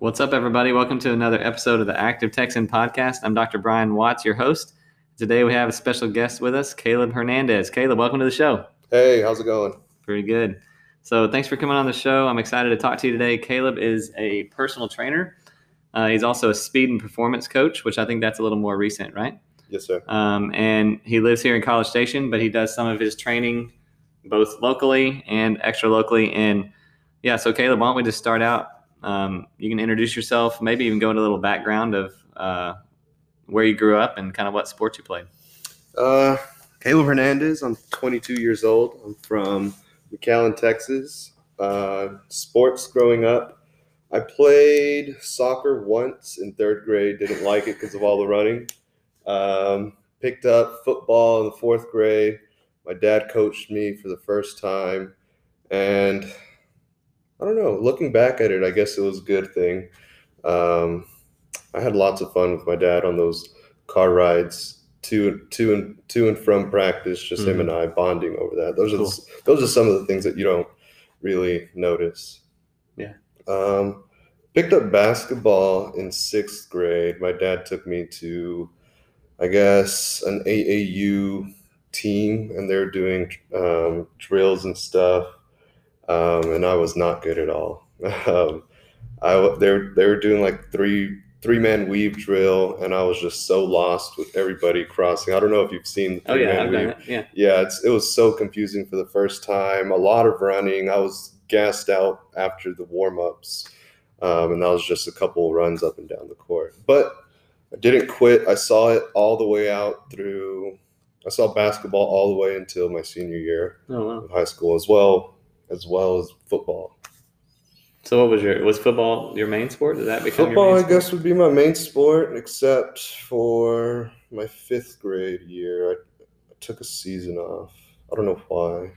What's up, everybody? Welcome to another episode of the Active Texan podcast. I'm Dr. Brian Watts, your host. Today we have a special guest with us, Caleb Hernandez. Caleb, welcome to the show. Hey, how's it going? Pretty good. So thanks for coming on the show. I'm excited to talk to you today. Caleb is a personal trainer. He's also a speed and performance coach, which I think that's a little more recent, right? Yes, sir. And he lives here in College Station, but he does some of his training both locally and extra locally. And yeah, so Caleb, why don't we just start out? You can introduce yourself, maybe even go into a little background of where you grew up and kind of what sports you played. Caleb Hernandez. I'm 22 years old. I'm from McAllen, Texas. Sports growing up, I played soccer once in third grade. Didn't like it because of all the running. Picked up football in the fourth grade. My dad coached me for the first time, and I don't know. Looking back at it, I guess it was a good thing. I had lots of fun with my dad on those car rides to and from practice. Just him and I bonding over that. Those are some of the things that you don't really notice. Yeah. Picked up basketball in sixth grade. My dad took me to, I guess, an AAU team, and they were doing drills and stuff. And I was not good at all. They were doing like three-man weave drill, and I was just so lost with everybody crossing. I don't know if you've seen the three-man weave. Yeah, it was so confusing for the first time. A lot of running. I was gassed out after the warm-ups, and that was just a couple of runs up and down the court. But I didn't quit. I saw it all the way out through. I saw basketball all the way until my senior year of high school as well as football. So was football your main sport? Did that become football, your main sport? I guess, would be my main sport, except for my fifth grade year. I took a season off. I don't know why,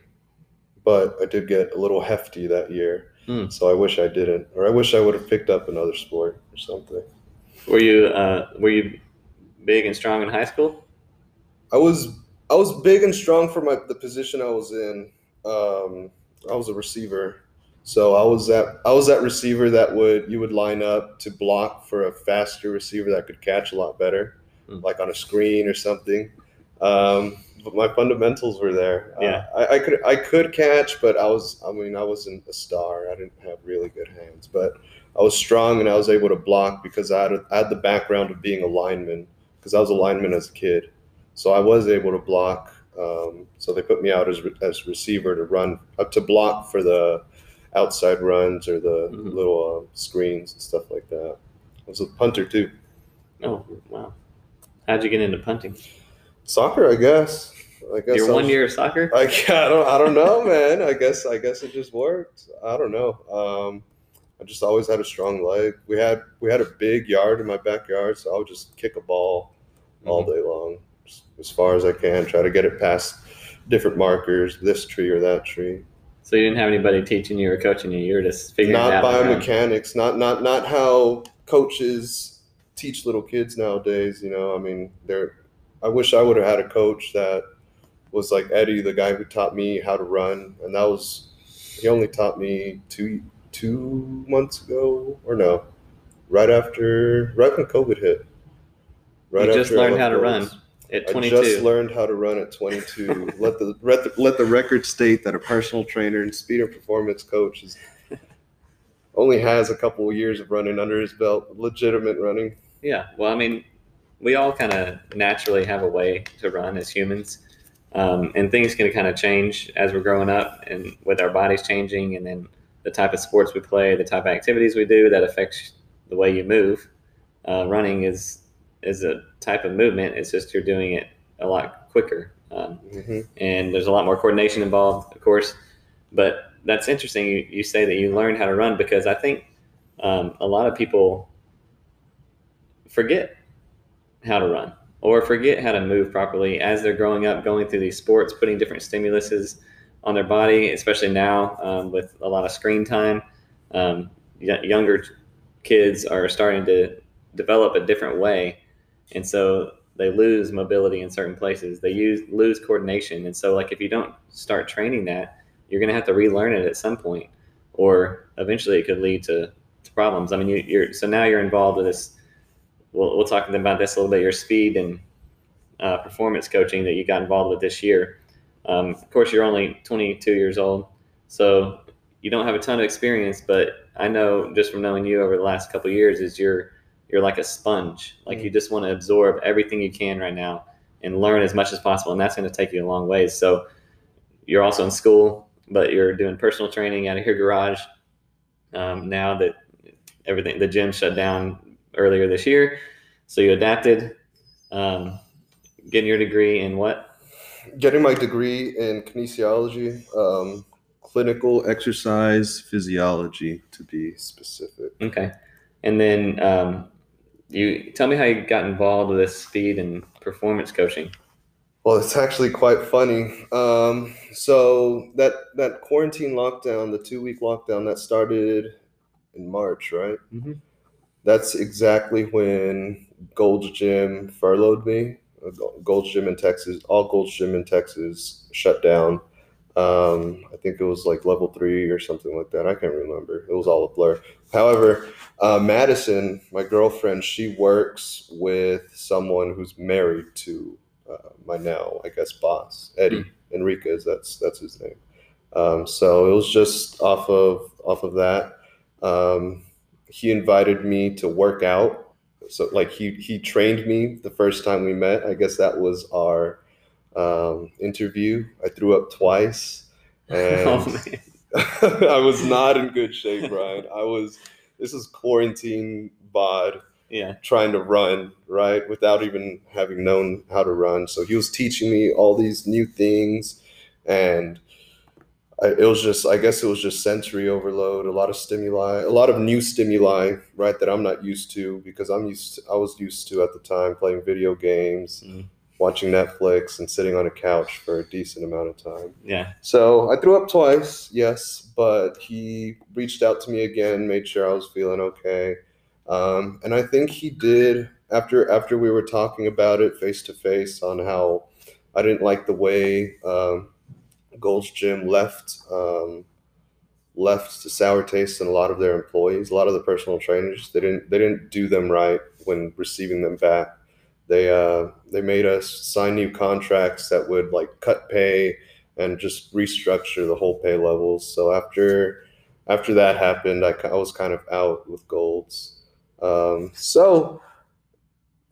but I did get a little hefty that year. So I wish I didn't, or I wish I would have picked up another sport or something. Were you big and strong in high school? I was big and strong for the position I was in. I was a receiver, so I was that receiver that you would line up to block for a faster receiver that could catch a lot better, like on a screen or something. But my fundamentals were there. Yeah, I could catch, but I wasn't a star. I didn't have really good hands, but I was strong and I was able to block because I had the background of being a lineman, because I was a lineman as a kid, so I was able to block. So they put me out as receiver to run up to block for the outside runs or the little screens and stuff like that. I was a punter too. Oh wow! How'd you get into punting? Soccer, I guess. Your 1 year of soccer? I don't know, man. I guess it just worked. I don't know. I just always had a strong leg. We had a big yard in my backyard, so I would just kick a ball all day long, as far as I can, try to get it past different markers, this tree or that tree. So you didn't have anybody teaching you or coaching you? You were just figuring it out. Not biomechanics, not how coaches teach little kids nowadays. You know, I mean, I wish I would have had a coach that was like Eddie, the guy who taught me how to run, and he only taught me two months ago, or no, right when COVID hit. You just learned how to run. At 22. I just learned how to run at 22. Let the record state that a personal trainer and speed and performance coach only has a couple of years of running under his belt, legitimate running. Yeah, well, I mean, we all kind of naturally have a way to run as humans, and things can kind of change as we're growing up and with our bodies changing, and then the type of sports we play, the type of activities we do, that affects the way you move. Running is a type of movement. It's just you're doing it a lot quicker, and there's a lot more coordination involved, of course. But that's interesting you say that you learned how to run, because I think a lot of people forget how to run or forget how to move properly as they're growing up, going through these sports, putting different stimuluses on their body, especially now with a lot of screen time. Younger kids are starting to develop a different way, and so they lose mobility in certain places. They lose coordination. And so, like, if you don't start training that, you're going to have to relearn it at some point, or eventually it could lead to to problems. I mean, you're so now you're involved with this. We'll talk to them about this a little bit. Your speed and performance coaching that you got involved with this year. Of course, you're only 22 years old, so you don't have a ton of experience. But I know just from knowing you over the last couple of years is you're like a sponge. Like you just want to absorb everything you can right now and learn as much as possible. And that's going to take you a long ways. So you're also in school, but you're doing personal training out of your garage. Now that everything, the gym shut down earlier this year. So you adapted, getting your degree in what? Getting my degree in kinesiology, clinical exercise physiology to be specific. Okay. And then you tell me how you got involved with this speed and performance coaching. Well, it's actually quite funny. So that quarantine lockdown, the 2-week lockdown that started in March, right? Mm-hmm. That's exactly when Gold's Gym furloughed me. Gold's Gym in Texas shut down. I think it was like level 3 or something like that. I can't remember. It was all a blur. However, Madison, my girlfriend, she works with someone who's married to my now, I guess, boss, Eddie Enriquez. That's his name. So it was just off of that. He invited me to work out. So like he trained me the first time we met. I guess that was our interview. I threw up twice, and I was not in good shape, Brian. This is quarantine bod, trying to run, right, without even having known how to run. So he was teaching me all these new things, and it was just sensory overload, a lot of stimuli, a lot of new stimuli, right, that I'm not used to, because I was used to at the time playing video games, watching Netflix, and sitting on a couch for a decent amount of time. Yeah. So I threw up twice, yes, but he reached out to me again, made sure I was feeling okay. And I think he did, after we were talking about it face-to-face on how I didn't like the way Gold's Gym left a sour taste in a lot of their employees, a lot of the personal trainers. They didn't do them right when receiving them back. They made us sign new contracts that would like cut pay and just restructure the whole pay levels. So after that happened, I was kind of out with Gold's. So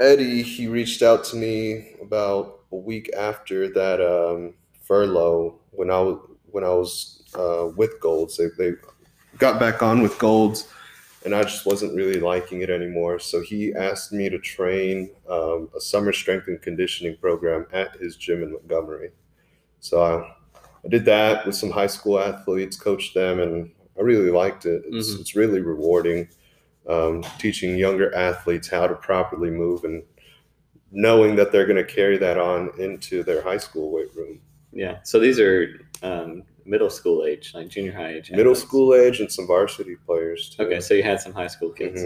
Eddie, he reached out to me about a week after that furlough when I was with Gold's. They got back on with Gold's, and I just wasn't really liking it anymore. So he asked me to train a summer strength and conditioning program at his gym in Montgomery. So I did that with some high school athletes, coached them, and I really liked it. It's really rewarding, teaching younger athletes how to properly move and knowing that they're going to carry that on into their high school weight room. Yeah, so these are middle school age, like junior high age. Middle school age and some varsity players, too. Okay, so you had some high school kids.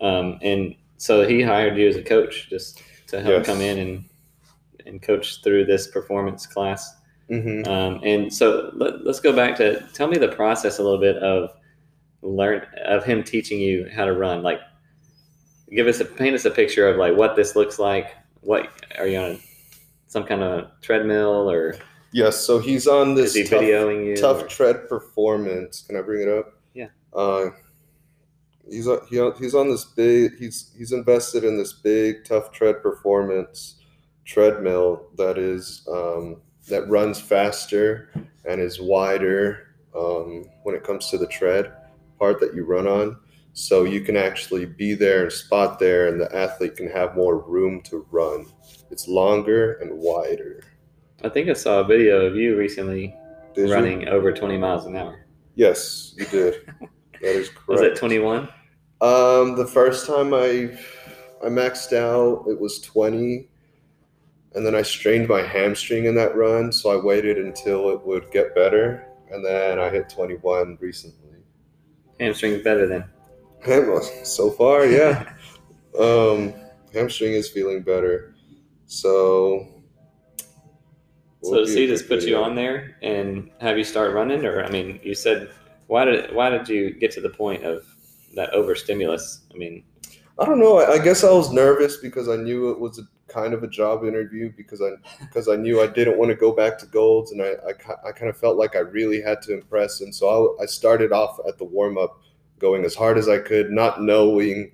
Mm-hmm. And so he hired you as a coach just to help come in and coach through this performance class. Mm-hmm. And so let's go back to tell me the process a little bit of him teaching you how to run. Like, paint us a picture of like what this looks like. What are you on? Some kind of treadmill or? Yes, so he's on this tough tread performance. Can I bring it up? Yeah. He's on this big. He's invested in this big tough tread performance treadmill that is that runs faster and is wider when it comes to the tread part that you run on. So you can actually be there and spot there, and the athlete can have more room to run. It's longer and wider. I think I saw a video of you recently running over 20 miles an hour. Yes, you did. That is correct. Was it 21? The first time I maxed out, it was 20. And then I strained my hamstring in that run, so I waited until it would get better. And then I hit 21 recently. Hamstring's better then? So far, yeah. Hamstring is feeling better. So does he just put you on there and have you start running? Or, I mean, you said, why did you get to the point of that overstimulus? I mean, I don't know. I guess I was nervous because I knew it was a kind of a job interview because I knew I didn't want to go back to Gold's, and I kind of felt like I really had to impress. And so I started off at the warm-up going as hard as I could, not knowing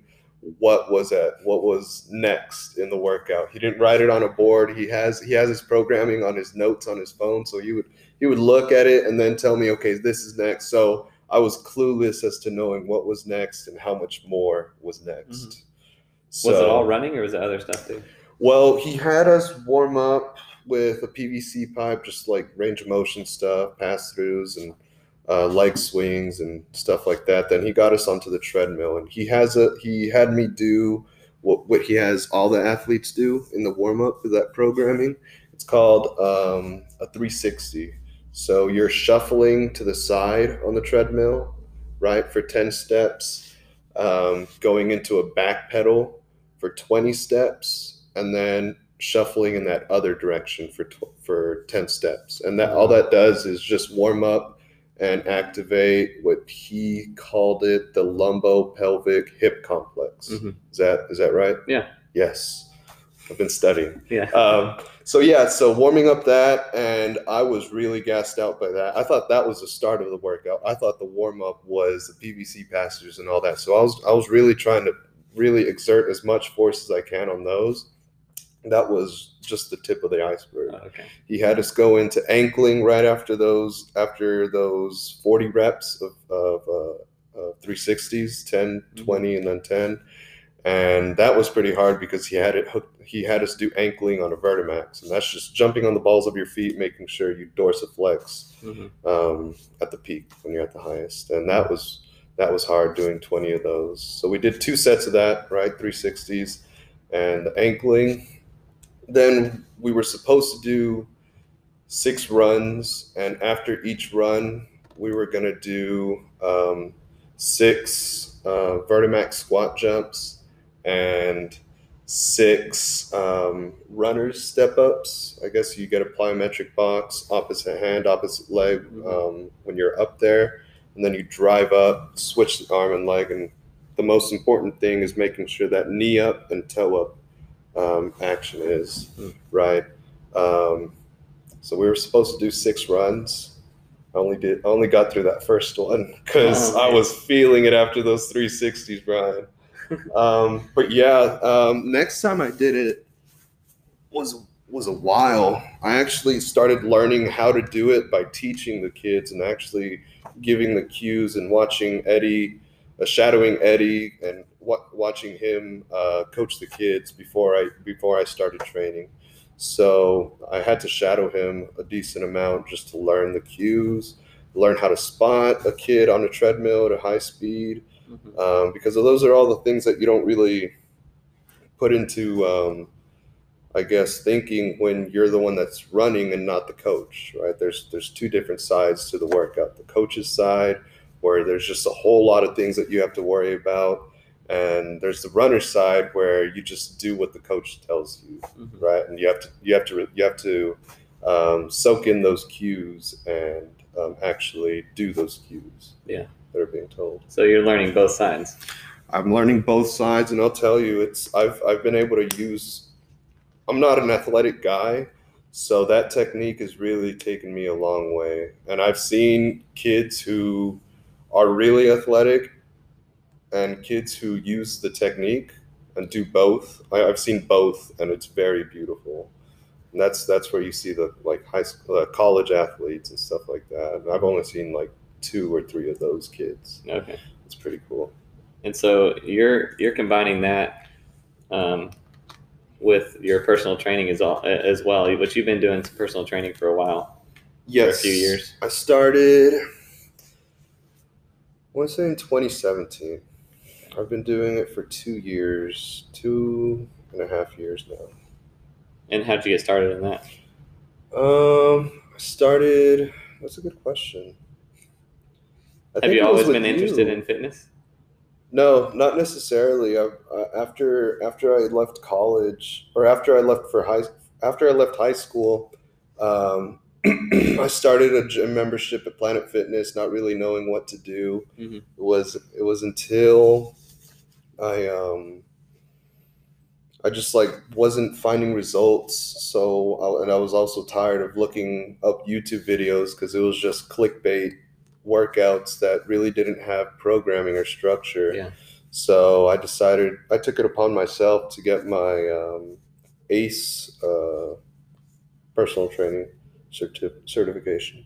what was next in the workout. He didn't write it on a board. He has his programming on his notes on his phone, so he would look at it and then tell me, okay, this is next. So I was clueless as to knowing what was next and how much more was next. Mm-hmm. So, was it all running or was it other stuff too? Well, he had us warm up with a PVC pipe, just like range of motion stuff, pass-throughs and leg swings and stuff like that. Then he got us onto the treadmill, and he had me do what he has all the athletes do in the warm-up for that programming. It's called a 360. So you're shuffling to the side on the treadmill, right, for 10 steps, going into a back pedal for 20 steps. And then shuffling in that other direction for 10 steps. And that all that does is just warm up and activate what he called it the lumbo-pelvic hip complex. Mm-hmm. Is that right? Yeah. Yes. I've been studying. Yeah. So warming up that, and I was really gassed out by that. I thought that was the start of the workout. I thought the warm-up was the PVC passages and all that. So I was really trying to really exert as much force as I can on those. That was just the tip of the iceberg. Oh, okay. He had us go into ankling right after those 40 reps of 360s, 10, 20, and then 10. And that was pretty hard because he had us do ankling on a Vertimax, and that's just jumping on the balls of your feet, making sure you dorsiflex at the peak when you're at the highest. And that was hard doing 20 of those. So we did two sets of that, right, 360s and the ankling. Then we were supposed to do 6 runs, and after each run, we were going to do 6 Vertimax squat jumps and 6 runner's step-ups. I guess you get a plyometric box, opposite hand, opposite leg when you're up there, and then you drive up, switch the arm and leg, and the most important thing is making sure that knee up and toe up action is right. So we were supposed to do 6 runs. I only got through that first one because I was feeling it after those 360s, Brian. Next time I did it was a while. I actually started learning how to do it by teaching the kids and actually giving the cues and watching Eddie, shadowing Eddie, and watching him coach the kids before I started training. So I had to shadow him a decent amount just to learn the cues, learn how to spot a kid on a treadmill at a high speed, because those are all the things that you don't really put into, I guess, thinking when you're the one that's running and not the coach, right? There's two different sides to the workout, the coach's side, where there's just a whole lot of things that you have to worry about. And there's the runner's side where you just do what the coach tells you, right? And you have to soak in those cues and actually do those cues that are being told. So you're learning both sides. I'm learning both sides, and I'll tell you, I've been able to use. I'm not an athletic guy, so that technique has really taken me a long way. And I've seen kids who are really athletic and kids who use the technique and do both. I've seen both, and it's very beautiful. And that's where you see the like high school, college athletes and stuff like that. And I've only seen like 2 or 3 of those kids. Okay, it's pretty cool. And so you're combining that with your personal training as well, but you've been doing some personal training for a while. Yes, for a few years. I started, I want to say, in 2017. I've been doing it for 2.5 years now. And how'd you get started in that? That's a good question. Have you always been interested in fitness? No, not necessarily. After I left high school, I started a gym membership at Planet Fitness, not really knowing what to do. Mm-hmm. It was until I just like wasn't finding results. And I was also tired of looking up YouTube videos because it was just clickbait workouts that really didn't have programming or structure. Yeah. So I took it upon myself to get my ACE personal training certification.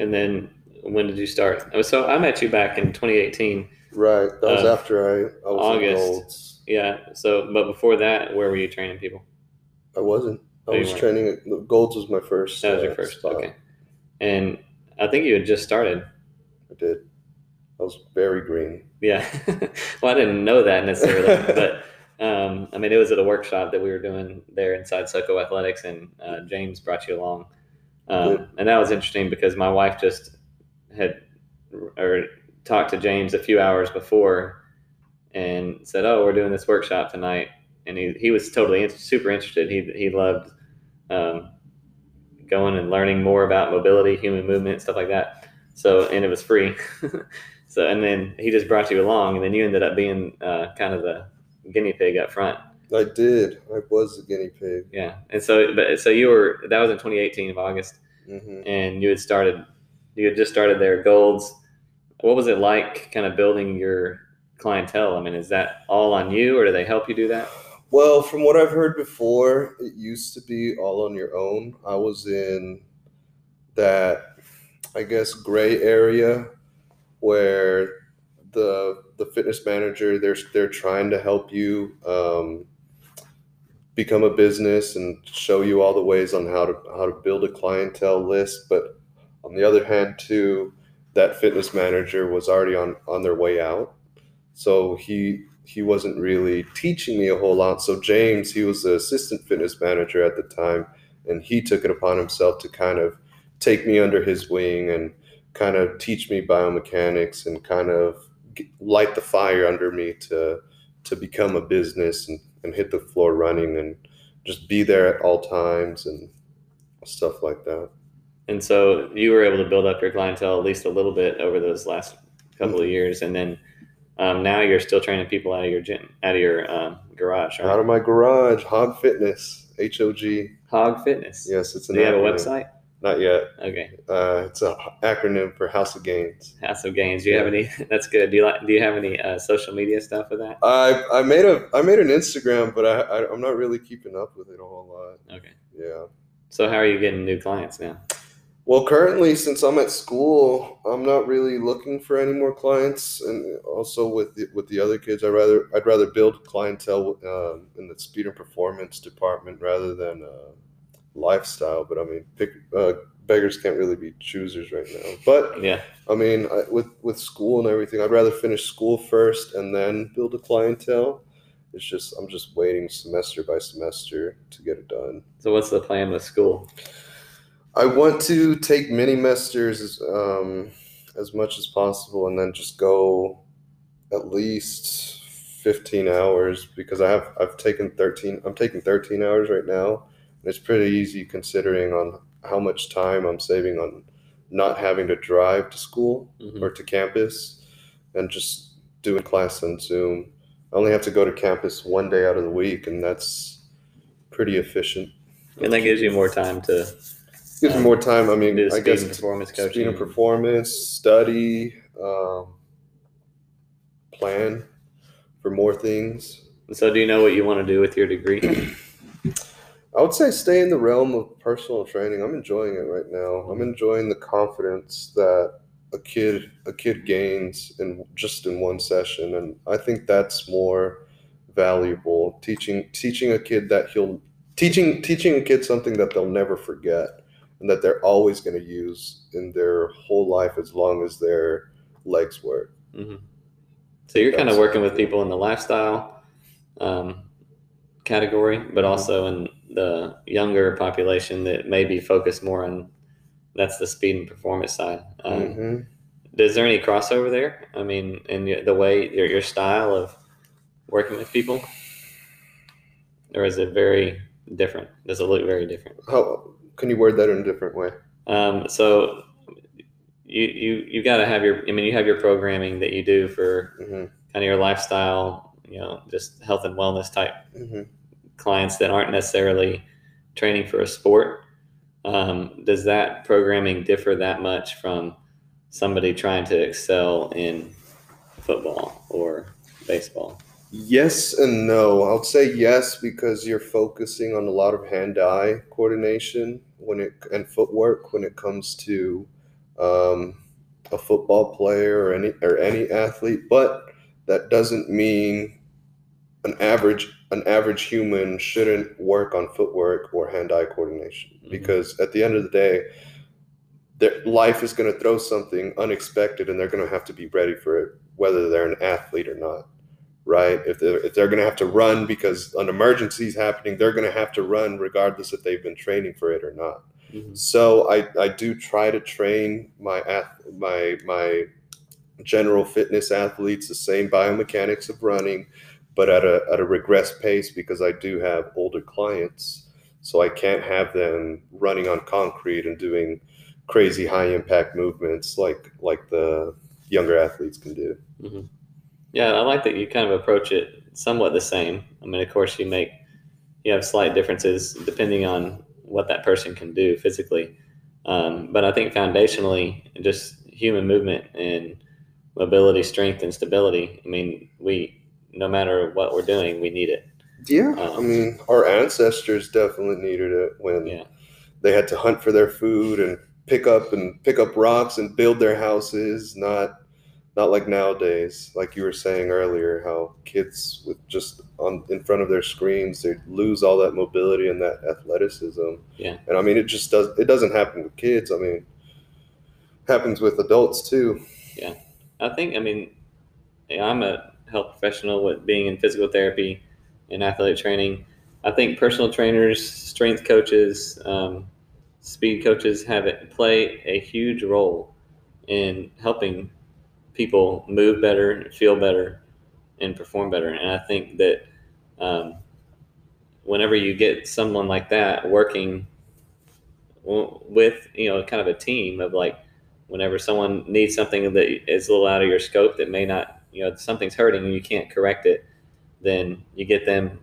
And then when did you start? So I met you back in 2018. Right. That was after I was August. In Gold's. Yeah. So, but before that, where were you training people? I wasn't. I was training at Gold's was my first. That was your first. Spot. Okay. And I think you had just started. I did. I was very green. Yeah. Well, I didn't know that necessarily, but I mean, it was at a workshop that we were doing there inside Soco Athletics, and James brought you along. And that was interesting because my wife just talked to James a few hours before and said, "Oh, we're doing this workshop tonight." And he was totally super interested. He loved going and learning more about mobility, human movement, stuff like that. So, and it was free. So, and then he just brought you along, and then you ended up being kind of the guinea pig up front. I did. I was the guinea pig. Yeah. And so, that was in 2018 of August. Mm-hmm. And you had just started there, Gold's. What was it like kind of building your clientele? I mean, is that all on you, or do they help you do that? Well, from what I've heard before, it used to be all on your own. I was in that, I guess, gray area where the fitness manager, they're trying to help you become a business and show you all the ways on how to build a clientele list. But on the other hand, too, that fitness manager was already on their way out. So he wasn't really teaching me a whole lot. So James, he was the assistant fitness manager at the time, and he took it upon himself to kind of take me under his wing and kind of teach me biomechanics and kind of light the fire under me to become a business and hit the floor running and just be there at all times and stuff like that. And so you were able to build up your clientele at least a little bit over those last couple of years. And then now you're still training people out of your gym, out of your garage. Right? Out of my garage, HOG Fitness, HOG. HOG Fitness. Yes, it's an acronym. Do you have a website? Not yet. Okay. It's an acronym for House of Gains. House of Gains. Do you have any? That's good. Do you have any social media stuff with that? I made an Instagram, but I'm not really keeping up with it a whole lot. Okay. Yeah. So how are you getting new clients now? Well, currently, since I'm at school, I'm not really looking for any more clients, and also with the other kids, I'd rather build clientele in the speed and performance department rather than lifestyle. But I mean, beggars can't really be choosers right now. But yeah, I mean, with school and everything, I'd rather finish school first and then build a clientele. It's just I'm just waiting semester by semester to get it done. So what's the plan with school? I want to take mini-masters as much as possible and then just go at least 15 hours because I'm taking 13 hours right now. And it's pretty easy considering on how much time I'm saving on not having to drive to school mm-hmm. or to campus and just doing class on Zoom. I only have to go to campus one day out of the week, and that's pretty efficient. And that gives you more time to... Gives me more time. I mean, I guess performance coaching, speed and performance, study, plan for more things. So, do you know what you want to do with your degree? I would say stay in the realm of personal training. I'm enjoying it right now. I'm enjoying the confidence that a kid gains in one session, and I think that's more valuable. Teaching a kid something that they'll never forget. And that they're always going to use in their whole life as long as their legs work. Mm-hmm. So you're kind of working with people in the lifestyle category, but also in the younger population that may be focused more on that's the speed and performance side. Is there any crossover there? I mean, in the way your style of working with people, or is it very different. Does it look very different? How can you word that in a different way? So you got to have your, I mean, you have your programming that you do for kind of your lifestyle, you know, just health and wellness type clients that aren't necessarily training for a sport. Does that programming differ that much from somebody trying to excel in football or baseball? Yes and no. I'll say yes, because you're focusing on a lot of hand-eye coordination and footwork when it comes to a football player or any athlete. But that doesn't mean an average human shouldn't work on footwork or hand-eye coordination, because at the end of the day, their life is going to throw something unexpected, and they're going to have to be ready for it, whether they're an athlete or not. Right? If they're going to have to run because an emergency is happening, they're going to have to run regardless if they've been training for it or not. So I do try to train my general fitness athletes the same biomechanics of running, but at a regressed pace, because I do have older clients, so I can't have them running on concrete and doing crazy high impact movements like the younger athletes can do. Yeah, I like that you kind of approach it somewhat the same. I mean, of course, you have slight differences depending on what that person can do physically. But I think foundationally, just human movement and mobility, strength, and stability, I mean, no matter what we're doing, we need it. Yeah, I mean, our ancestors definitely needed it when they had to hunt for their food and pick up rocks and build their houses, not like nowadays, like you were saying earlier, how kids with just in front of their screens, they lose all that mobility and that athleticism. Yeah. And I mean, it doesn't happen with kids. I mean, it happens with adults too. Yeah. I think, I mean, I'm a health professional with being in physical therapy and athletic training. I think personal trainers, strength coaches, speed coaches play a huge role in helping people move better, feel better, and perform better. And I think that whenever you get someone like that working with, you know, kind of a team of, like, whenever someone needs something that is a little out of your scope, that may not, you know, something's hurting and you can't correct it, then you get them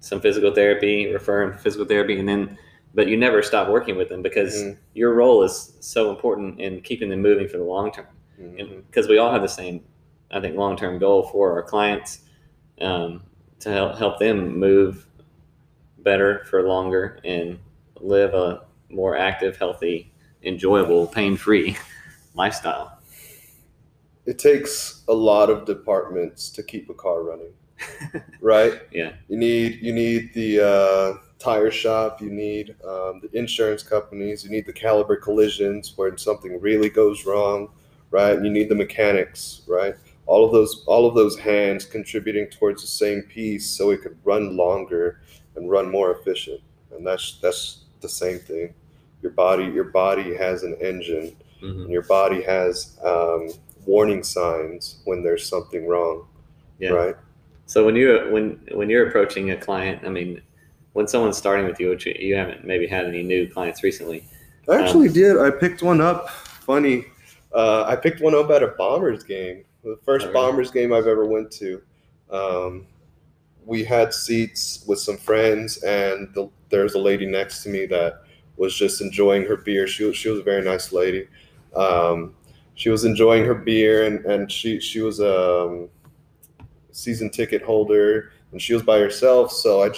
some physical therapy, refer them to physical therapy, and then, but you never stop working with them, because your role is so important in keeping them moving for the long term. Because we all have the same, I think, long-term goal for our clients, to help them move better for longer and live a more active, healthy, enjoyable, pain-free lifestyle. It takes a lot of departments to keep a car running, right? Yeah. You need the tire shop, you need the insurance companies, you need the caliber collisions where something really goes wrong. Right, you need the mechanics, right? All of those hands contributing towards the same piece, so it could run longer and run more efficient. And that's the same thing. Your body has an engine, and your body has warning signs when there's something wrong, right? So when you're approaching a client, I mean, when someone's starting with you, which you haven't maybe had any new clients recently. I actually did. I picked one up. Funny. I picked one up at a Bombers game, the first Bombers game I've ever went to. We had seats with some friends, and there was a lady next to me that was just enjoying her beer. She was a very nice lady. She was enjoying her beer, and she was a season ticket holder, and she was by herself. So I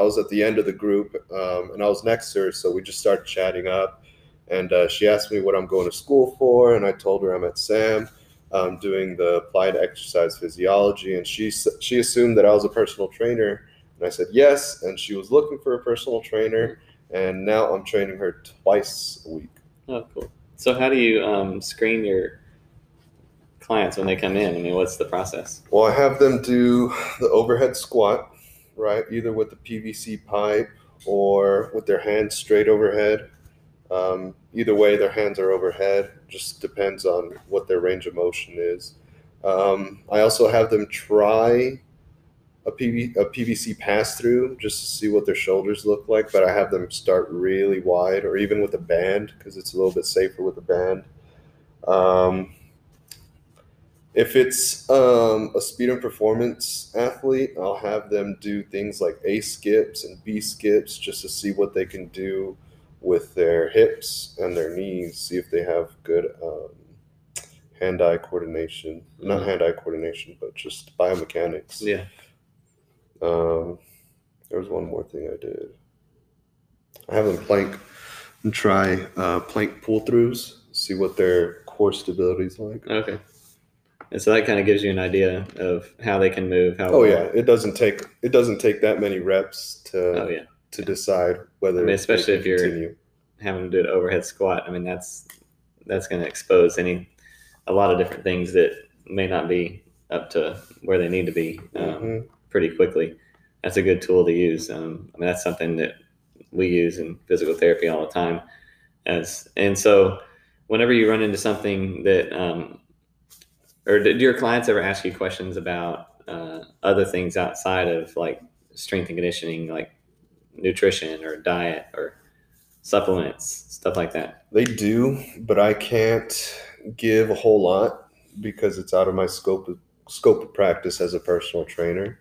was at the end of the group, and I was next to her, so we just started chatting up. And she asked me what I'm going to school for, and I told her I'm at Sam, doing the applied exercise physiology. And she assumed that I was a personal trainer, and I said yes. And she was looking for a personal trainer, and now I'm training her twice a week. Oh, cool. So how do you screen your clients when they come in? I mean, what's the process? Well, I have them do the overhead squat, right, either with the PVC pipe or with their hands straight overhead. Either way, their hands are overhead. Just depends on what their range of motion is. I also have them try a PVC pass through just to see what their shoulders look like, but I have them start really wide, or even with a band, because it's a little bit safer with a band. If it's a speed and performance athlete, I'll have them do things like A skips and B skips just to see what they can do with their hips and their knees, see if they have good hand-eye coordination. Not hand-eye coordination, but just biomechanics. Yeah. There was one more thing I did. I have them plank and try plank pull-throughs, see what their core stability is like. Okay. And so that kind of gives you an idea of how they can move. Yeah, it doesn't take that many reps to decide whether. I mean, especially if you're having to do an overhead squat. I mean, that's going to expose a lot of different things that may not be up to where they need to be pretty quickly. That's a good tool to use. I mean, that's something that we use in physical therapy all the time. And so, whenever you run into something that. Or do your clients ever ask you questions about other things outside of like strength and conditioning, like nutrition or diet or supplements, stuff like that? They do, but I can't give a whole lot because it's out of my scope of practice as a personal trainer.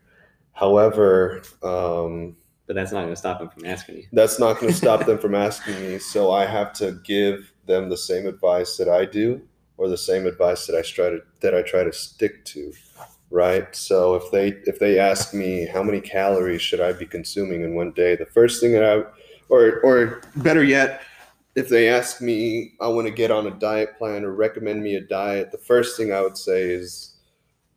However, but that's not going to stop them from asking you. That's not going to stop them from asking me. So I have to give them the same advice that I do. Or the same advice that I try to stick to, right? So if they ask me how many calories should I be consuming in one day, the first thing that or better yet, if they ask me I want to get on a diet plan or recommend me a diet, the first thing I would say is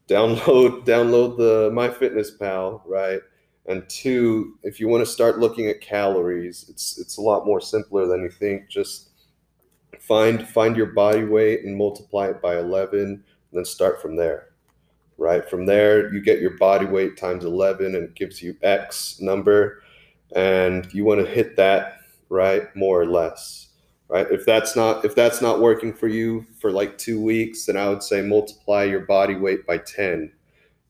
download the MyFitnessPal, right? And two, if you want to start looking at calories, it's a lot more simpler than you think. Just find your body weight and multiply it by 11, and then start from there, right? From there, you get your body weight times 11, and it gives you X number, and you want to hit that, right, more or less, right? If that's not working for you for like 2 weeks, then I would say multiply your body weight by 10,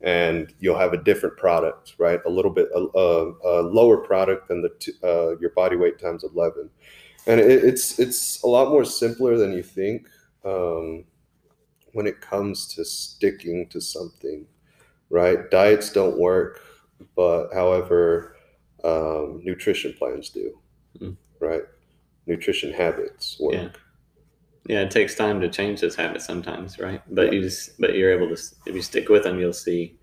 and you'll have a different product, right? A little bit a lower product than your body weight times 11. And it's a lot more simpler than you think when it comes to sticking to something, right? Diets don't work, but however, nutrition plans do, right? Nutrition habits work. Yeah, it takes time to change those habits sometimes, right? But yeah. You're able to, if you stick with them, you'll see.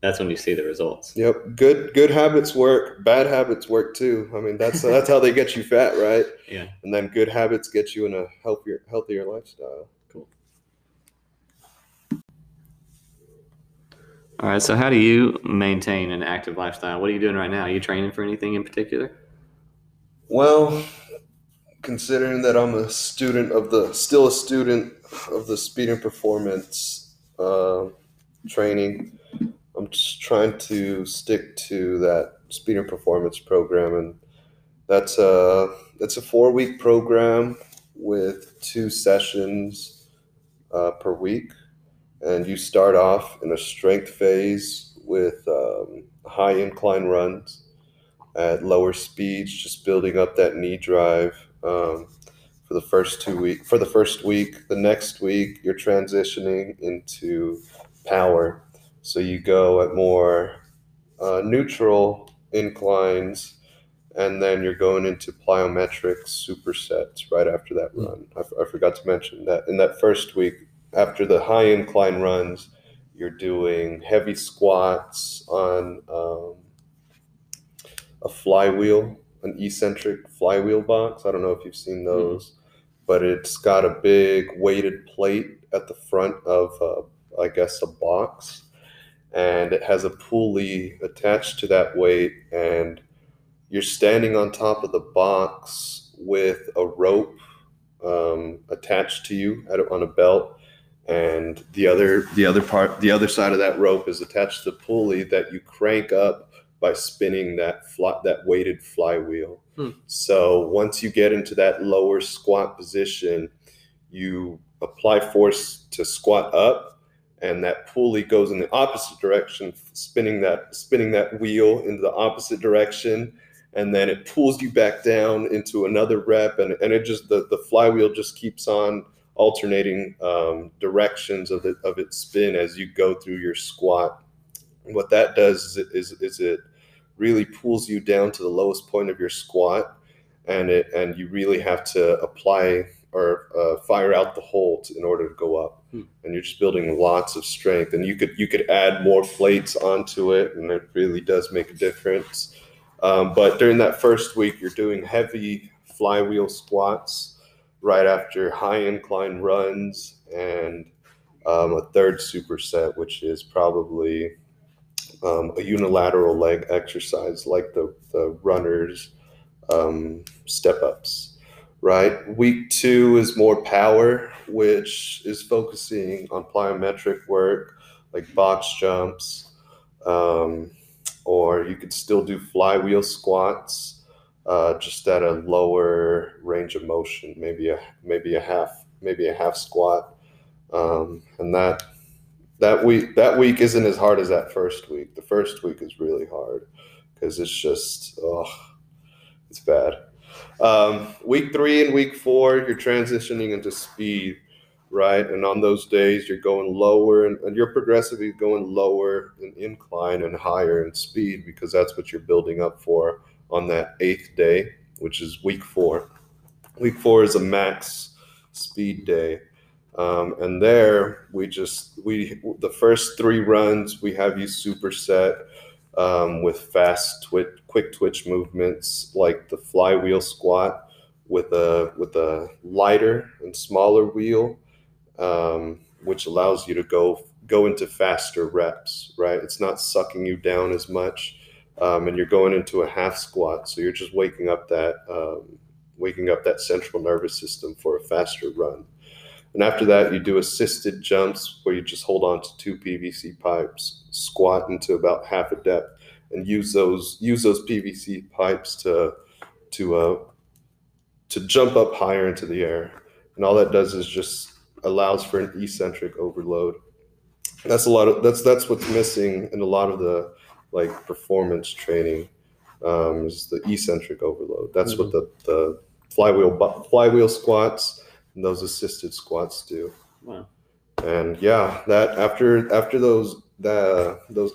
That's when you see the results. Yep. Good habits work. Bad habits work too. I mean, that's how they get you fat, right? Yeah. And then good habits get you in a healthier lifestyle. Cool. All right. So how do you maintain an active lifestyle? What are you doing right now? Are you training for anything in particular? Well, considering that I'm still a student of the speed and performance training, I'm just trying to stick to that speed and performance program, and that's a 4-week program with 2 sessions per week, and you start off in a strength phase with high incline runs at lower speeds, just building up that knee drive for the first 2 weeks. For the first week, the next week you're transitioning into power. So you go at more neutral inclines, and then you're going into plyometric supersets right after that run. I forgot to mention that in that first week, after the high incline runs, you're doing heavy squats on a flywheel, an eccentric flywheel box. I don't know if you've seen those, but it's got a big weighted plate at the front of, a box. And it has a pulley attached to that weight, and you're standing on top of the box with a rope attached to you on a belt, and the other side of that rope is attached to the pulley that you crank up by spinning that weighted flywheel. So once you get into that lower squat position, you apply force to squat up, and that pulley goes in the opposite direction, spinning that wheel into the opposite direction, and then it pulls you back down into another rep, and it just the flywheel just keeps on alternating directions of its spin as you go through your squat. And what that does is it really pulls you down to the lowest point of your squat, and you really have to apply or fire out the hold in order to go up. And you're just building lots of strength, and you could add more plates onto it, and it really does make a difference. But during that first week, you're doing heavy flywheel squats right after high incline runs and a third superset, which is probably a unilateral leg exercise like the runners step ups, right? Week two is more power, which is focusing on plyometric work like box jumps, or you could still do flywheel squats. Just at a lower range of motion, maybe a half squat, and that week isn't as hard as that first week. The first week is really hard because it's just it's bad. Week three and week four, you're transitioning into speed, right? And on those days, you're going lower, and you're progressively going lower in incline and higher in speed because that's what you're building up for on that eighth day, which is week four. Week four is a max speed day. And there the first three runs, we have you superset with fast quick twitch movements like the flywheel squat with a lighter and smaller wheel, which allows you to go into faster reps, right? It's not sucking you down as much. And you're going into a half squat, so you're just waking up that central nervous system for a faster run. And after that, you do assisted jumps where you just hold on to two PVC pipes, squat into about half a depth, and use those PVC pipes to jump up higher into the air. And all that does is just allows for an eccentric overload. That's what's missing in a lot of the like performance training, is the eccentric overload. That's what the flywheel squats and those assisted squats do. Wow. And yeah, that after those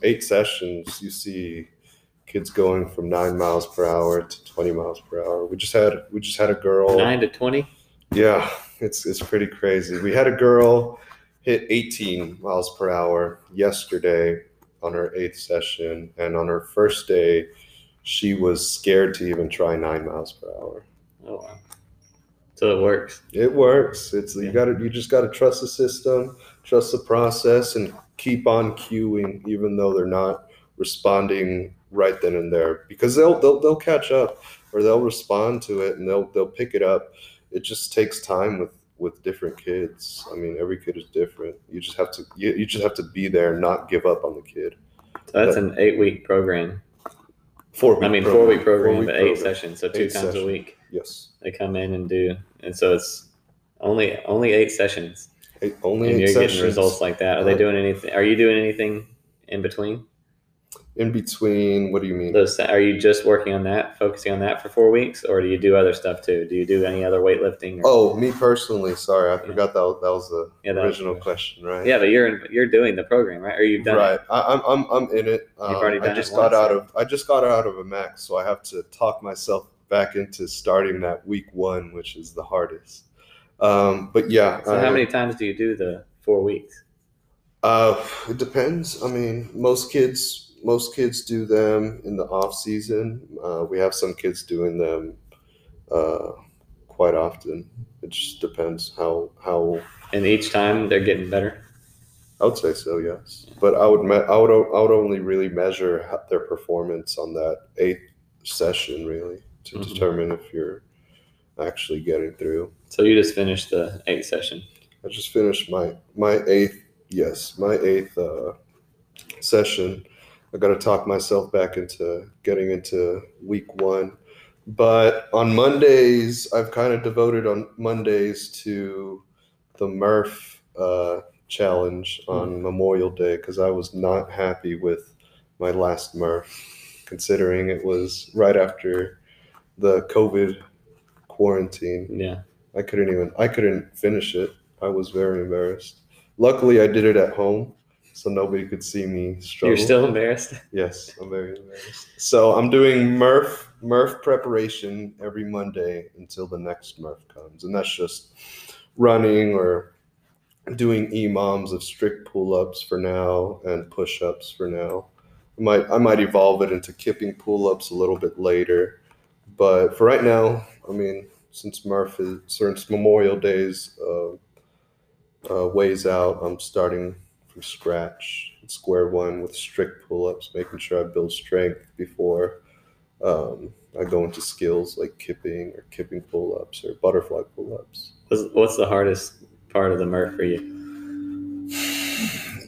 8 sessions, you see kids going from 9 miles per hour to 20 miles per hour. We just had a girl 9 to 20. Yeah, it's pretty crazy. We had a girl hit 18 miles per hour yesterday on her 8th session, and on her first day, she was scared to even try 9 miles per hour. Oh wow! So it works. It works. It's you just gotta trust the system, trust the process, and keep on cueing, even though they're not responding right then and there, because they'll catch up, or they'll respond to it, and they'll pick it up. It just takes time with different kids. I mean, every kid is different. You just have to be there and not give up on the kid. So that's an 8-week program. 4-week. I mean, 4-week program, 4-week but 8 program. Sessions, so 2 times a week. Yes. They come in and do, and so it's only 8 sessions. You're getting results like that. Are they doing anything? Are you doing anything in between? In between, what do you mean? Are you just working on that, focusing on that for 4 weeks, or do you do other stuff too? Do you do any other weightlifting? Me personally, sorry, I forgot that was the original question, right? Yeah, but you're doing the program, right? Or you've done it? Right, I'm in it. You've already done it. I just got out of a max, so I have to talk myself back into starting that week one, which is the hardest. But yeah. So how many times do you do the 4 weeks? It depends. I mean, most kids do them in the off season. We have some kids doing them quite often. It just depends how. And each time they're getting better. I would say so, yes. But I would only really measure their performance on that 8th session, really, to determine if you're actually getting through. So you just finished the 8th session. I just finished my eighth session. I got to talk myself back into getting into week one. But on Mondays, I've kind of devoted to the Murph challenge on Memorial Day because I was not happy with my last Murph, considering it was right after the COVID quarantine. Yeah. I couldn't finish it. I was very embarrassed. Luckily, I did it at home, so nobody could see me struggle. You're still embarrassed? Yes, I'm very embarrassed. So I'm doing Murph preparation every Monday until the next Murph comes. And that's just running or doing EMOMs of strict pull-ups for now and push-ups for now. I might evolve it into kipping pull-ups a little bit later. But for right now, I mean, since Memorial Day's ways out, I'm starting from scratch, square one with strict pull-ups, making sure I build strength before I go into skills like kipping pull-ups or butterfly pull-ups. What's the hardest part of the Murph for you?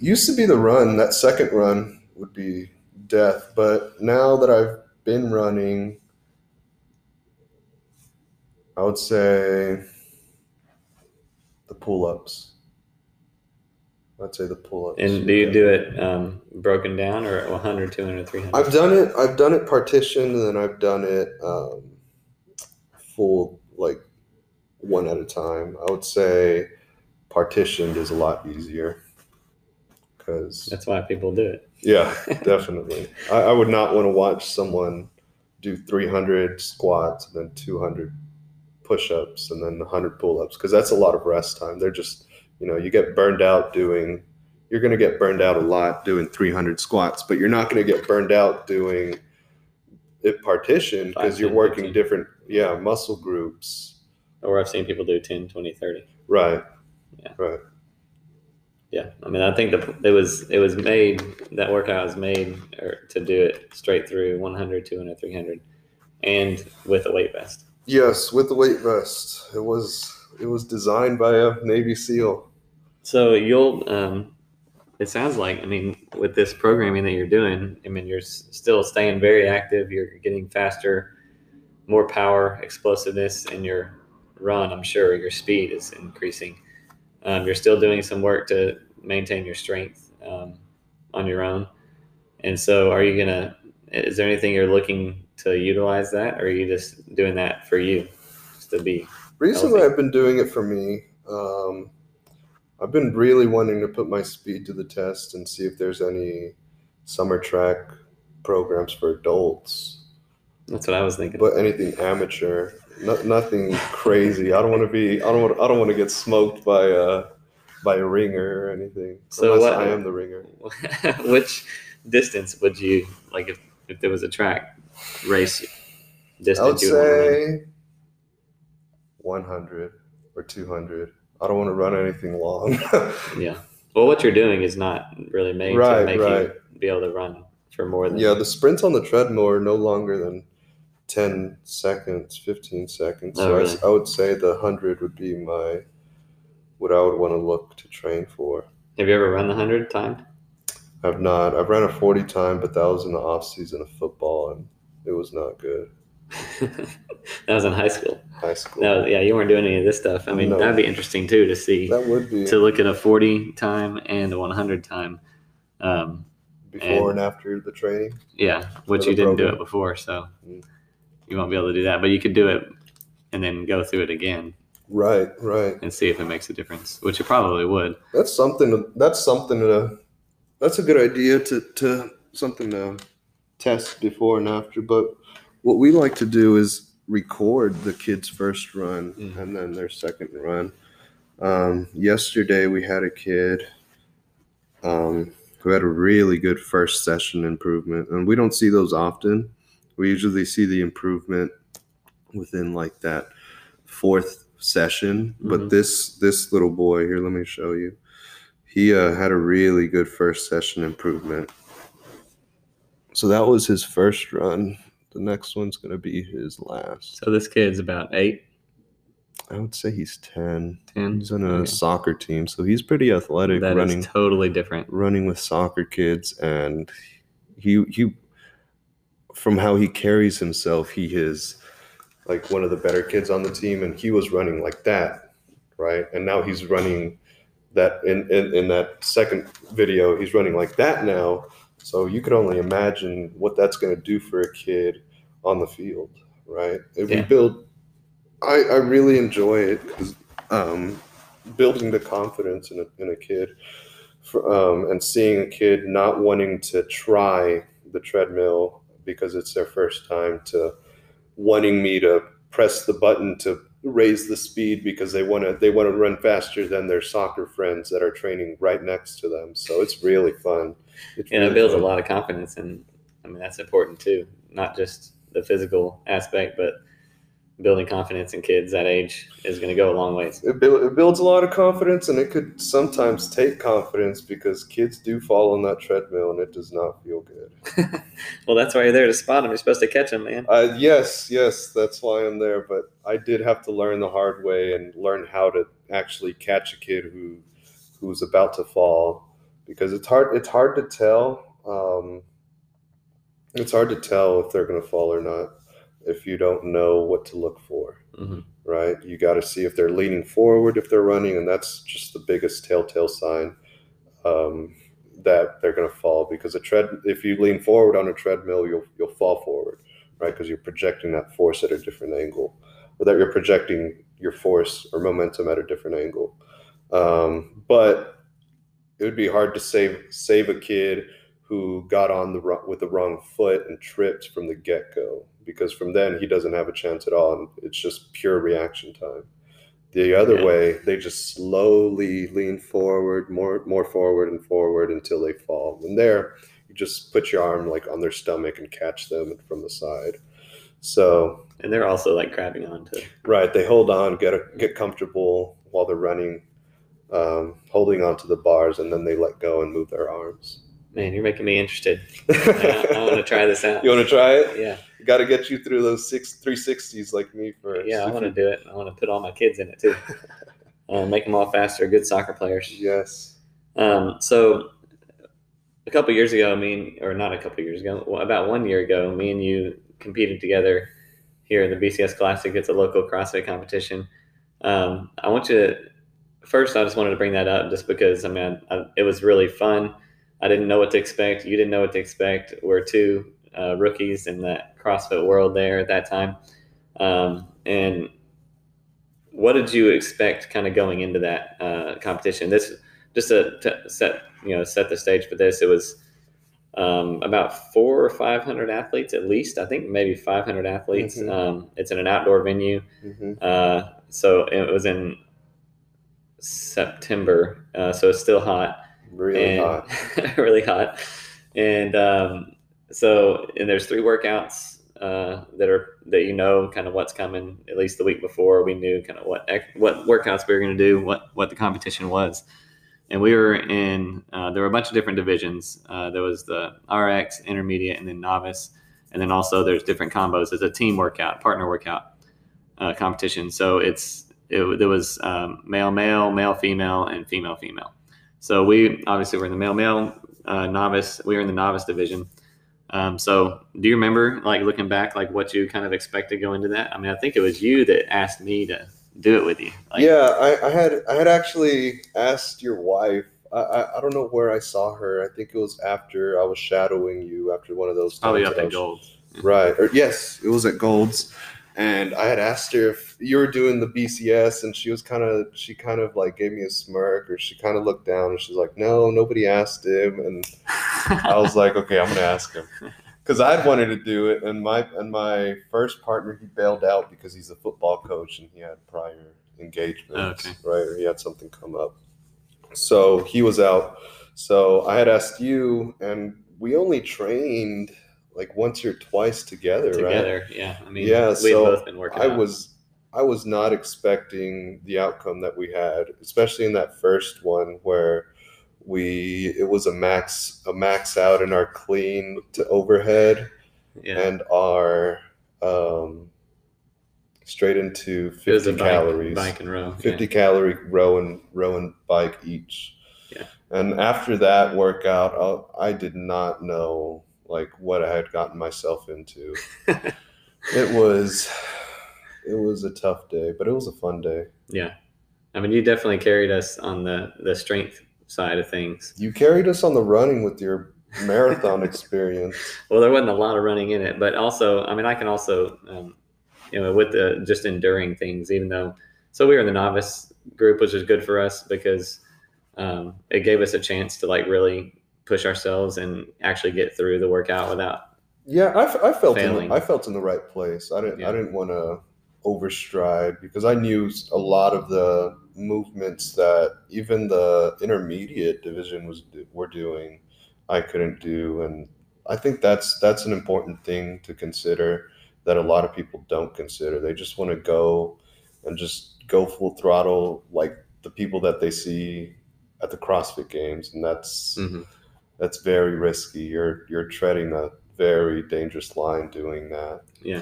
Used to be the run. That second run would be death. But now that I've been running, I would say the pull-ups. And do you do it broken down or 100, 200, 300? I've done it partitioned, and then I've done it full, like one at a time. I would say partitioned is a lot easier because that's why people do it. Yeah, definitely. I would not want to watch someone do 300 squats and then 200 push-ups and then 100 pull-ups because that's a lot of rest time. They're just, you know, you're going to get burned out a lot doing 300 squats, but you're not going to get burned out doing it partitioned because you're working 15. Different, muscle groups. Or I've seen people do 10, 20, 30. Right. Yeah. Right. Yeah. I mean, I think that workout was made to do it straight through 100, 200, 300 and with a weight vest. Yes. With the weight vest. It was designed by a Navy SEAL. So it sounds like, I mean, with this programming that you're doing, I mean, you're still staying very active. You're getting faster, more power, explosiveness in your run. I'm sure your speed is increasing. You're still doing some work to maintain your strength on your own. And so is there anything you're looking to utilize that? Or are you just doing that for you just to be? Recently, I've been doing it for me. I've been really wanting to put my speed to the test and see if there's any summer track programs for adults. That's what I was thinking. But anything amateur, nothing crazy. I don't want to get smoked by a ringer or anything. So unless I am the ringer. Which distance would you like if there was a track race distance? I would say 100 or 200. I don't want to run anything long. Yeah. Well, what you're doing is not really made to make you be able to run for more than. Yeah, the sprints on the treadmill are no longer than 10 seconds, 15 seconds. Oh, so really? I would say the 100 would be what I would want to look to train for. Have you ever run the 100 timed? I've not. I've ran a 40 time, but that was in the off season of football, and it was not good. That was in high school. No, yeah, you weren't doing any of this stuff. I mean, no. That'd be interesting too to see. That would be to look at a 40 time and a 100 time before and after the training. Yeah, which you didn't do it before, so you won't be able to do that. But you could do it and then go through it again. Right. And see if it makes a difference, which it probably would. That's a good idea to something to test before and after, but. What we like to do is record the kids' first run and then their second run. Yesterday we had a kid who had a really good first session improvement, and we don't see those often. We usually see the improvement within like that fourth session. Mm-hmm. But this little boy here, let me show you. He had a really good first session improvement. So that was his first run. The next one's going to be his last. So this kid's about 8? I would say he's 10. He's on a soccer team, so he's pretty athletic. That is totally different. Running with soccer kids, and he from how he carries himself, he is like one of the better kids on the team, and he was running like that, right? And now he's running that in that second video, he's running like that now. So you could only imagine what that's going to do for a kid on the field, right? If we build, I really enjoy it because building the confidence in a kid for, and seeing a kid not wanting to try the treadmill because it's their first time to wanting me to press the button to raise the speed because they want to run faster than their soccer friends that are training right next to them. So it's really fun. It builds a lot of confidence, and I mean that's important too. Not just the physical aspect, but building confidence in kids that age is going to go a long ways. It builds a lot of confidence, and it could sometimes take confidence because kids do fall on that treadmill, and it does not feel good. Well, that's why you're there to spot them. You're supposed to catch them, man. Yes, that's why I'm there. But I did have to learn the hard way and learn how to actually catch a kid who's about to fall, because it's hard to tell. It's hard to tell if they're going to fall or not if you don't know what to look for, mm-hmm. right? You got to see if they're leaning forward, if they're running, and that's just the biggest telltale sign that they're going to fall, because if you lean forward on a treadmill, you'll fall forward, right? Because you're projecting that force at a different angle, or that you're projecting your force or momentum at a different angle. But it would be hard to save a kid who got on with the wrong foot and tripped from the get-go, because from then he doesn't have a chance at all, and it's just pure reaction time. The other way, they just slowly lean forward, more forward until they fall. And there, you just put your arm like on their stomach and catch them from the side. So, and they're also like grabbing onto. Right, they hold on, get comfortable while they're running, holding onto the bars, and then they let go and move their arms. Man, you're making me interested. I want to try this out. You want to try it? Yeah. Got to get you through those 360s like me first. Yeah, I want to do it. I want to put all my kids in it too. Make them all faster, good soccer players. Yes. So a couple years ago, about 1 year ago, me and you competed together here in the BCS Classic. It's a local CrossFit competition. First, I just wanted to bring that up just because, I mean, it was really fun. I didn't know what to expect. You didn't know what to expect. We're two rookies in that CrossFit world there at that time. And what did you expect kind of going into that competition? This, just to set the stage for this, it was about 400 or 500 athletes at least. I think maybe 500 athletes. Mm-hmm. It's in an outdoor venue. Mm-hmm. So it was in September, so it's still hot. Really hot. And so there's three workouts that you know kind of what's coming. At least the week before, we knew kind of what workouts we were going to do, what the competition was. And we were in there were a bunch of different divisions. There was the RX, intermediate, and then novice. And then also there's different combos. There's a team workout, partner workout competition. So there was male, female, and female. So we obviously were in the male, novice. We were in the novice division. So do you remember, like, looking back, like what you kind of expected going into that? I mean, I think it was you that asked me to do it with you. Like, yeah, I had actually asked your wife. I don't know where I saw her. I think it was after I was shadowing you after one of those. Probably up at Gold's. Right. Or, yes, it was at Gold's. And I had asked her if you were doing the BCS, and she kind of like gave me a smirk, or she kind of looked down and she's like, no, nobody asked him. And I was like, okay, I'm going to ask him, because I'd wanted to do it. And my first partner, he bailed out because he's a football coach and he had prior engagements, right? Or he had something come up. So he was out. So I had asked you, and we only trained like once or twice together, right? Yeah. I mean, yeah, we've both been working. I was not expecting the outcome that we had, especially in that first one where it was a max out in our clean to overhead, and our straight into 50 calories, bike and row, 50 calorie row and bike each. Yeah. And after that workout, I did not know like what I had gotten myself into. It was a tough day, but it was a fun day. Yeah. I mean, you definitely carried us on the strength side of things. You carried us on the running with your marathon experience. Well, there wasn't a lot of running in it, but also, I mean, I can also, you know, with the just enduring things, even though, so we were in the novice group, which was good for us because it gave us a chance to like really push ourselves and actually get through the workout without. Yeah, I felt in the right place. I didn't want to overstride because I knew a lot of the movements that even the intermediate division were doing, I couldn't do, and I think that's an important thing to consider that a lot of people don't consider. They just want to go and just go full throttle like the people that they see at the CrossFit Games, and that's very risky. You're treading a very dangerous line doing that. Yeah.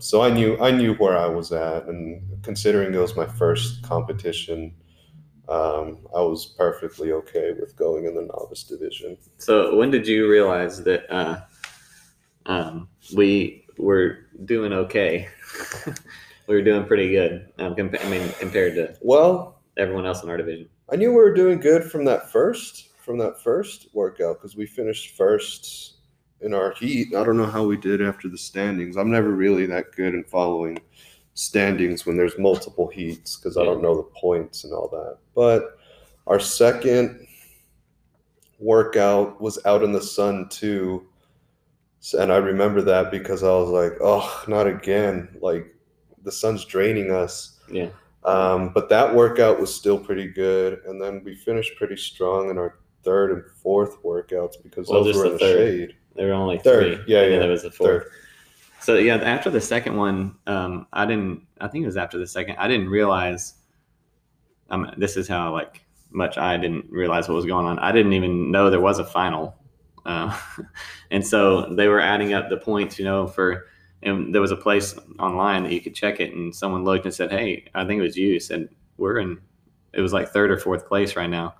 So I knew where I was at, and considering it was my first competition, I was perfectly okay with going in the novice division. So when did you realize that we were doing okay? We were doing pretty good. Compared to everyone else in our division. I knew we were doing good from that first workout because we finished first in our heat. I don't know how we did after the standings. I'm never really that good in following standings when there's multiple heats because I don't know the points and all that. But our second workout was out in the sun too. And I remember that because I was like, oh, not again. Like the sun's draining us. Yeah. But that workout was still pretty good. And then we finished pretty strong in our third and fourth workouts because those were in the shade. There were only three. Yeah, and then there was a fourth. Third. So yeah, after the second one, I didn't realize. This is how like much I didn't realize what was going on. I didn't even know there was a final, and so they were adding up the points. You know, and there was a place online that you could check it, and someone looked and said, "Hey, I think it was you." Said we're in. It was like third or fourth place right now.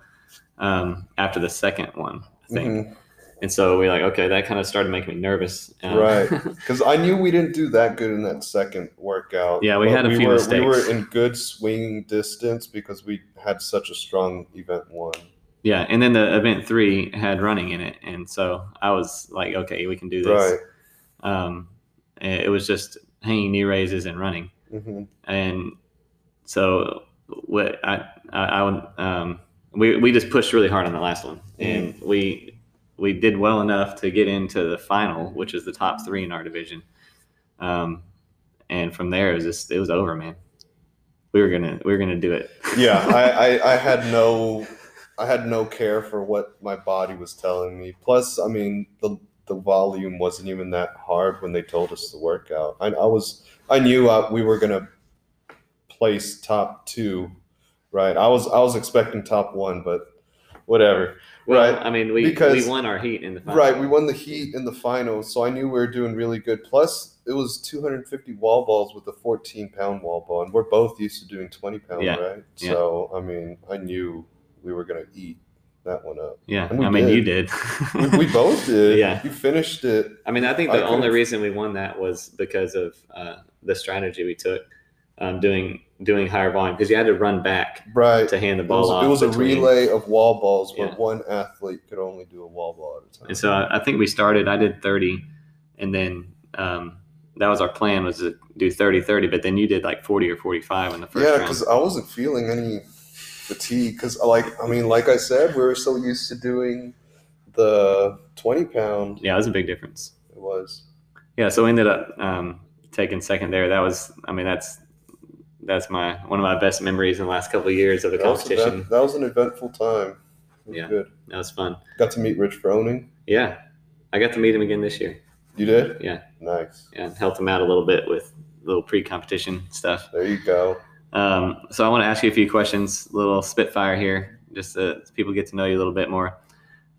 After the second one, I think. Mm-hmm. And so we're like, okay, that kind of started making me nervous. Right. Because I knew we didn't do that good in that second workout. Yeah, we had a few mistakes. We were in good swing distance because we had such a strong event one. Yeah, and then the event three had running in it. And so I was like, okay, we can do this. Right. It was just hanging knee raises and running. Mm-hmm. And so what I would, we just pushed really hard on the last one. And we did well enough to get into the final, which is the top three in our division. And from there, it was over, man. We were gonna do it. Yeah, I had no care for what my body was telling me. Plus, I mean, the volume wasn't even that hard when they told us the workout. I knew we were gonna place top two, right? I was expecting top one, but whatever. Well, right. I mean, we won our heat in the final. Right, we won the heat in the final, so I knew we were doing really good. Plus, it was 250 wall balls with a 14-pound wall ball, and we're both used to doing 20-pound, right? Yeah. So, I mean, I knew we were going to eat that one up. Yeah, you did. we both did. Yeah. You finished it. I mean, I think the only reason we won that was because of the strategy we took. Doing higher volume because you had to run back to hand the ball off. It was a relay of wall balls where one athlete could only do a wall ball at a time. And so I think we started. I did 30, and then that was our plan was to do 30, but then you did like 40 or 45 in the first round. Yeah, because I wasn't feeling any fatigue because like I said, we were so used to doing the 20-pound. Yeah, it was a big difference. It was. Yeah, so we ended up taking second there. That was. I mean, that's one of my best memories in the last couple of years of the competition. That was an eventful time. It was good. That was fun. Got to meet Rich Froning. Yeah. I got to meet him again this year. You did? Yeah. Nice. Yeah, and helped him out a little bit with little pre-competition stuff. There you go. So I want to ask you a few questions, a little spitfire here, just so people get to know you a little bit more.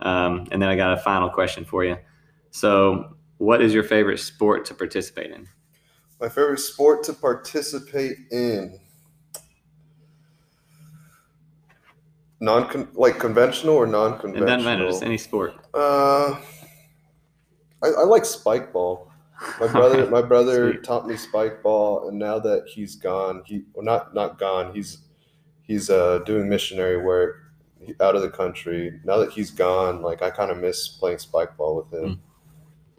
And then I got a final question for you. So what is your favorite sport to participate in? My favorite sport to participate in, conventional or non-conventional? It doesn't matter, just any sport. I like spike ball. My brother taught me spike ball, and now that he's gone, he well, not gone. He's he's doing missionary work out of the country. Now that he's gone, like, I kind of miss playing spike ball with him.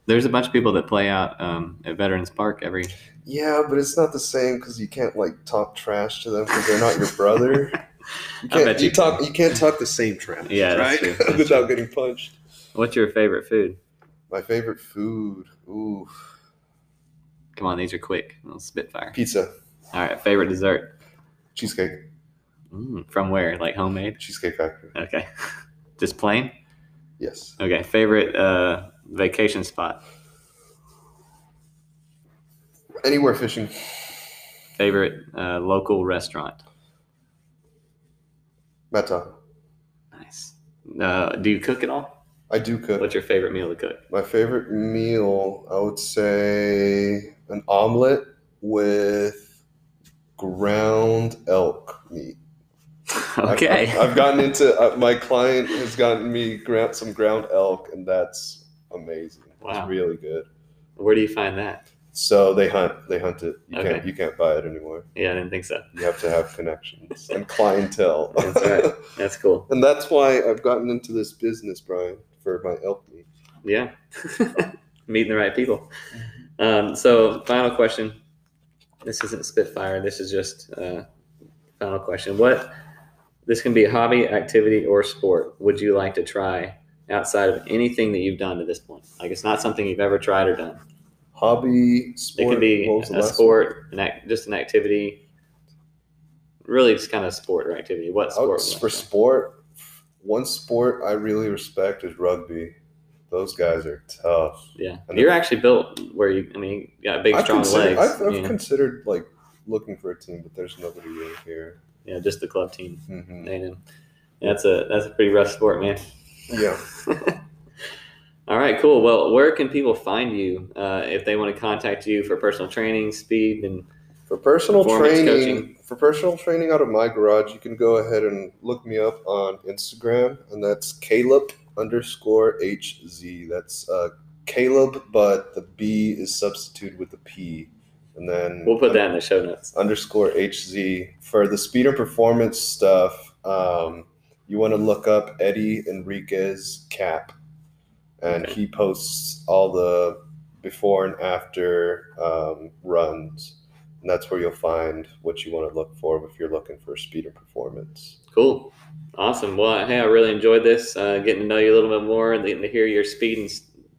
There's a bunch of people that play out at Veterans Park every. Yeah, but it's not the same because you can't like talk trash to them because they're not your brother. You can't, I bet you talk. You can't talk the same trash. Yeah, right. That's true. Without getting punched. What's your favorite food? My favorite food. Ooh. Come on, these are quick. A little spitfire. Pizza. All right. Favorite dessert. Cheesecake. From where? Like homemade? Cheesecake Factory. Okay. Just plain? Yes. Okay. Favorite vacation spot? Anywhere fishing. Favorite local restaurant? Mata. Nice. Do you cook at all? I do cook. What's your favorite meal to cook? My favorite meal, I would say an omelet with ground elk meat. Okay. I've gotten into my client has gotten me some ground elk, and that's amazing. Wow. It's really good. Where do you find that? So they hunt it. You can't buy it anymore. Yeah, I didn't think so. You have to have connections and clientele. That's right. That's cool. And that's why I've gotten into this business, Brian, for my elk meat. Yeah. Meeting the right people. So final question. This isn't spitfire. This is just final question. This can be a hobby, activity, or sport. Would you like to try outside of anything that you've done to this point? Like, it's not something you've ever tried or done. Hobby, sport. It could be a sport, just an activity. Really, just kind of sport or activity. What sport? For sport, one sport I really respect is rugby. Those guys are tough. Yeah, and you're actually built where you got big, strong legs. I've considered like looking for a team, but there's nobody really here. Yeah, just the club team. Mm-hmm. A&M. That's a pretty rough sport, man. Yeah. All right, cool. Well, where can people find you if they want to contact you for personal training, speed, and performance coaching? For personal training out of my garage, you can go ahead and look me up on Instagram, and that's Caleb_HZ. That's Caleb, but the B is substituted with the P. And then we'll put that in the show notes. _HZ. For the speed and performance stuff, you want to look up Eddie Enriquez Cap. And okay. He posts all the before and after runs. And that's where you'll find what you want to look for if you're looking for speed and performance. Cool. Awesome. Well, hey, I really enjoyed this, getting to know you a little bit more and getting to hear your speed and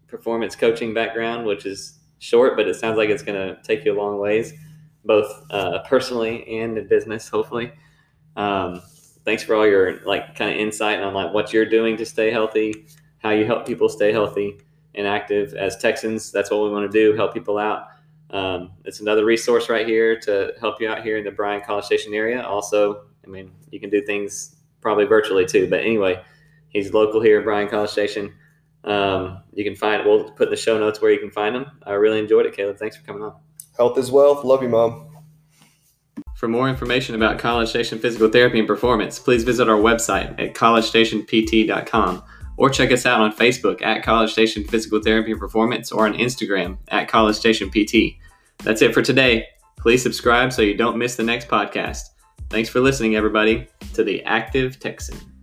performance coaching background, which is short, but it sounds like it's going to take you a long ways, both personally and in business, hopefully. Thanks for all your like kind of insight on like what you're doing to stay healthy, how you help people stay healthy and active. As Texans, that's what we want to do, help people out. It's another resource right here to help you out here in the Bryan College Station area. Also, you can do things probably virtually too. But anyway, he's local here at Bryan College Station. We'll put in the show notes where you can find him. I really enjoyed it, Caleb. Thanks for coming on. Health is wealth. Love you, Mom. For more information about College Station Physical Therapy and Performance, please visit our website at collegestationpt.com. Or check us out on Facebook at College Station Physical Therapy and Performance or on Instagram at College Station PT. That's it for today. Please subscribe so you don't miss the next podcast. Thanks for listening, everybody, to The Active Texan.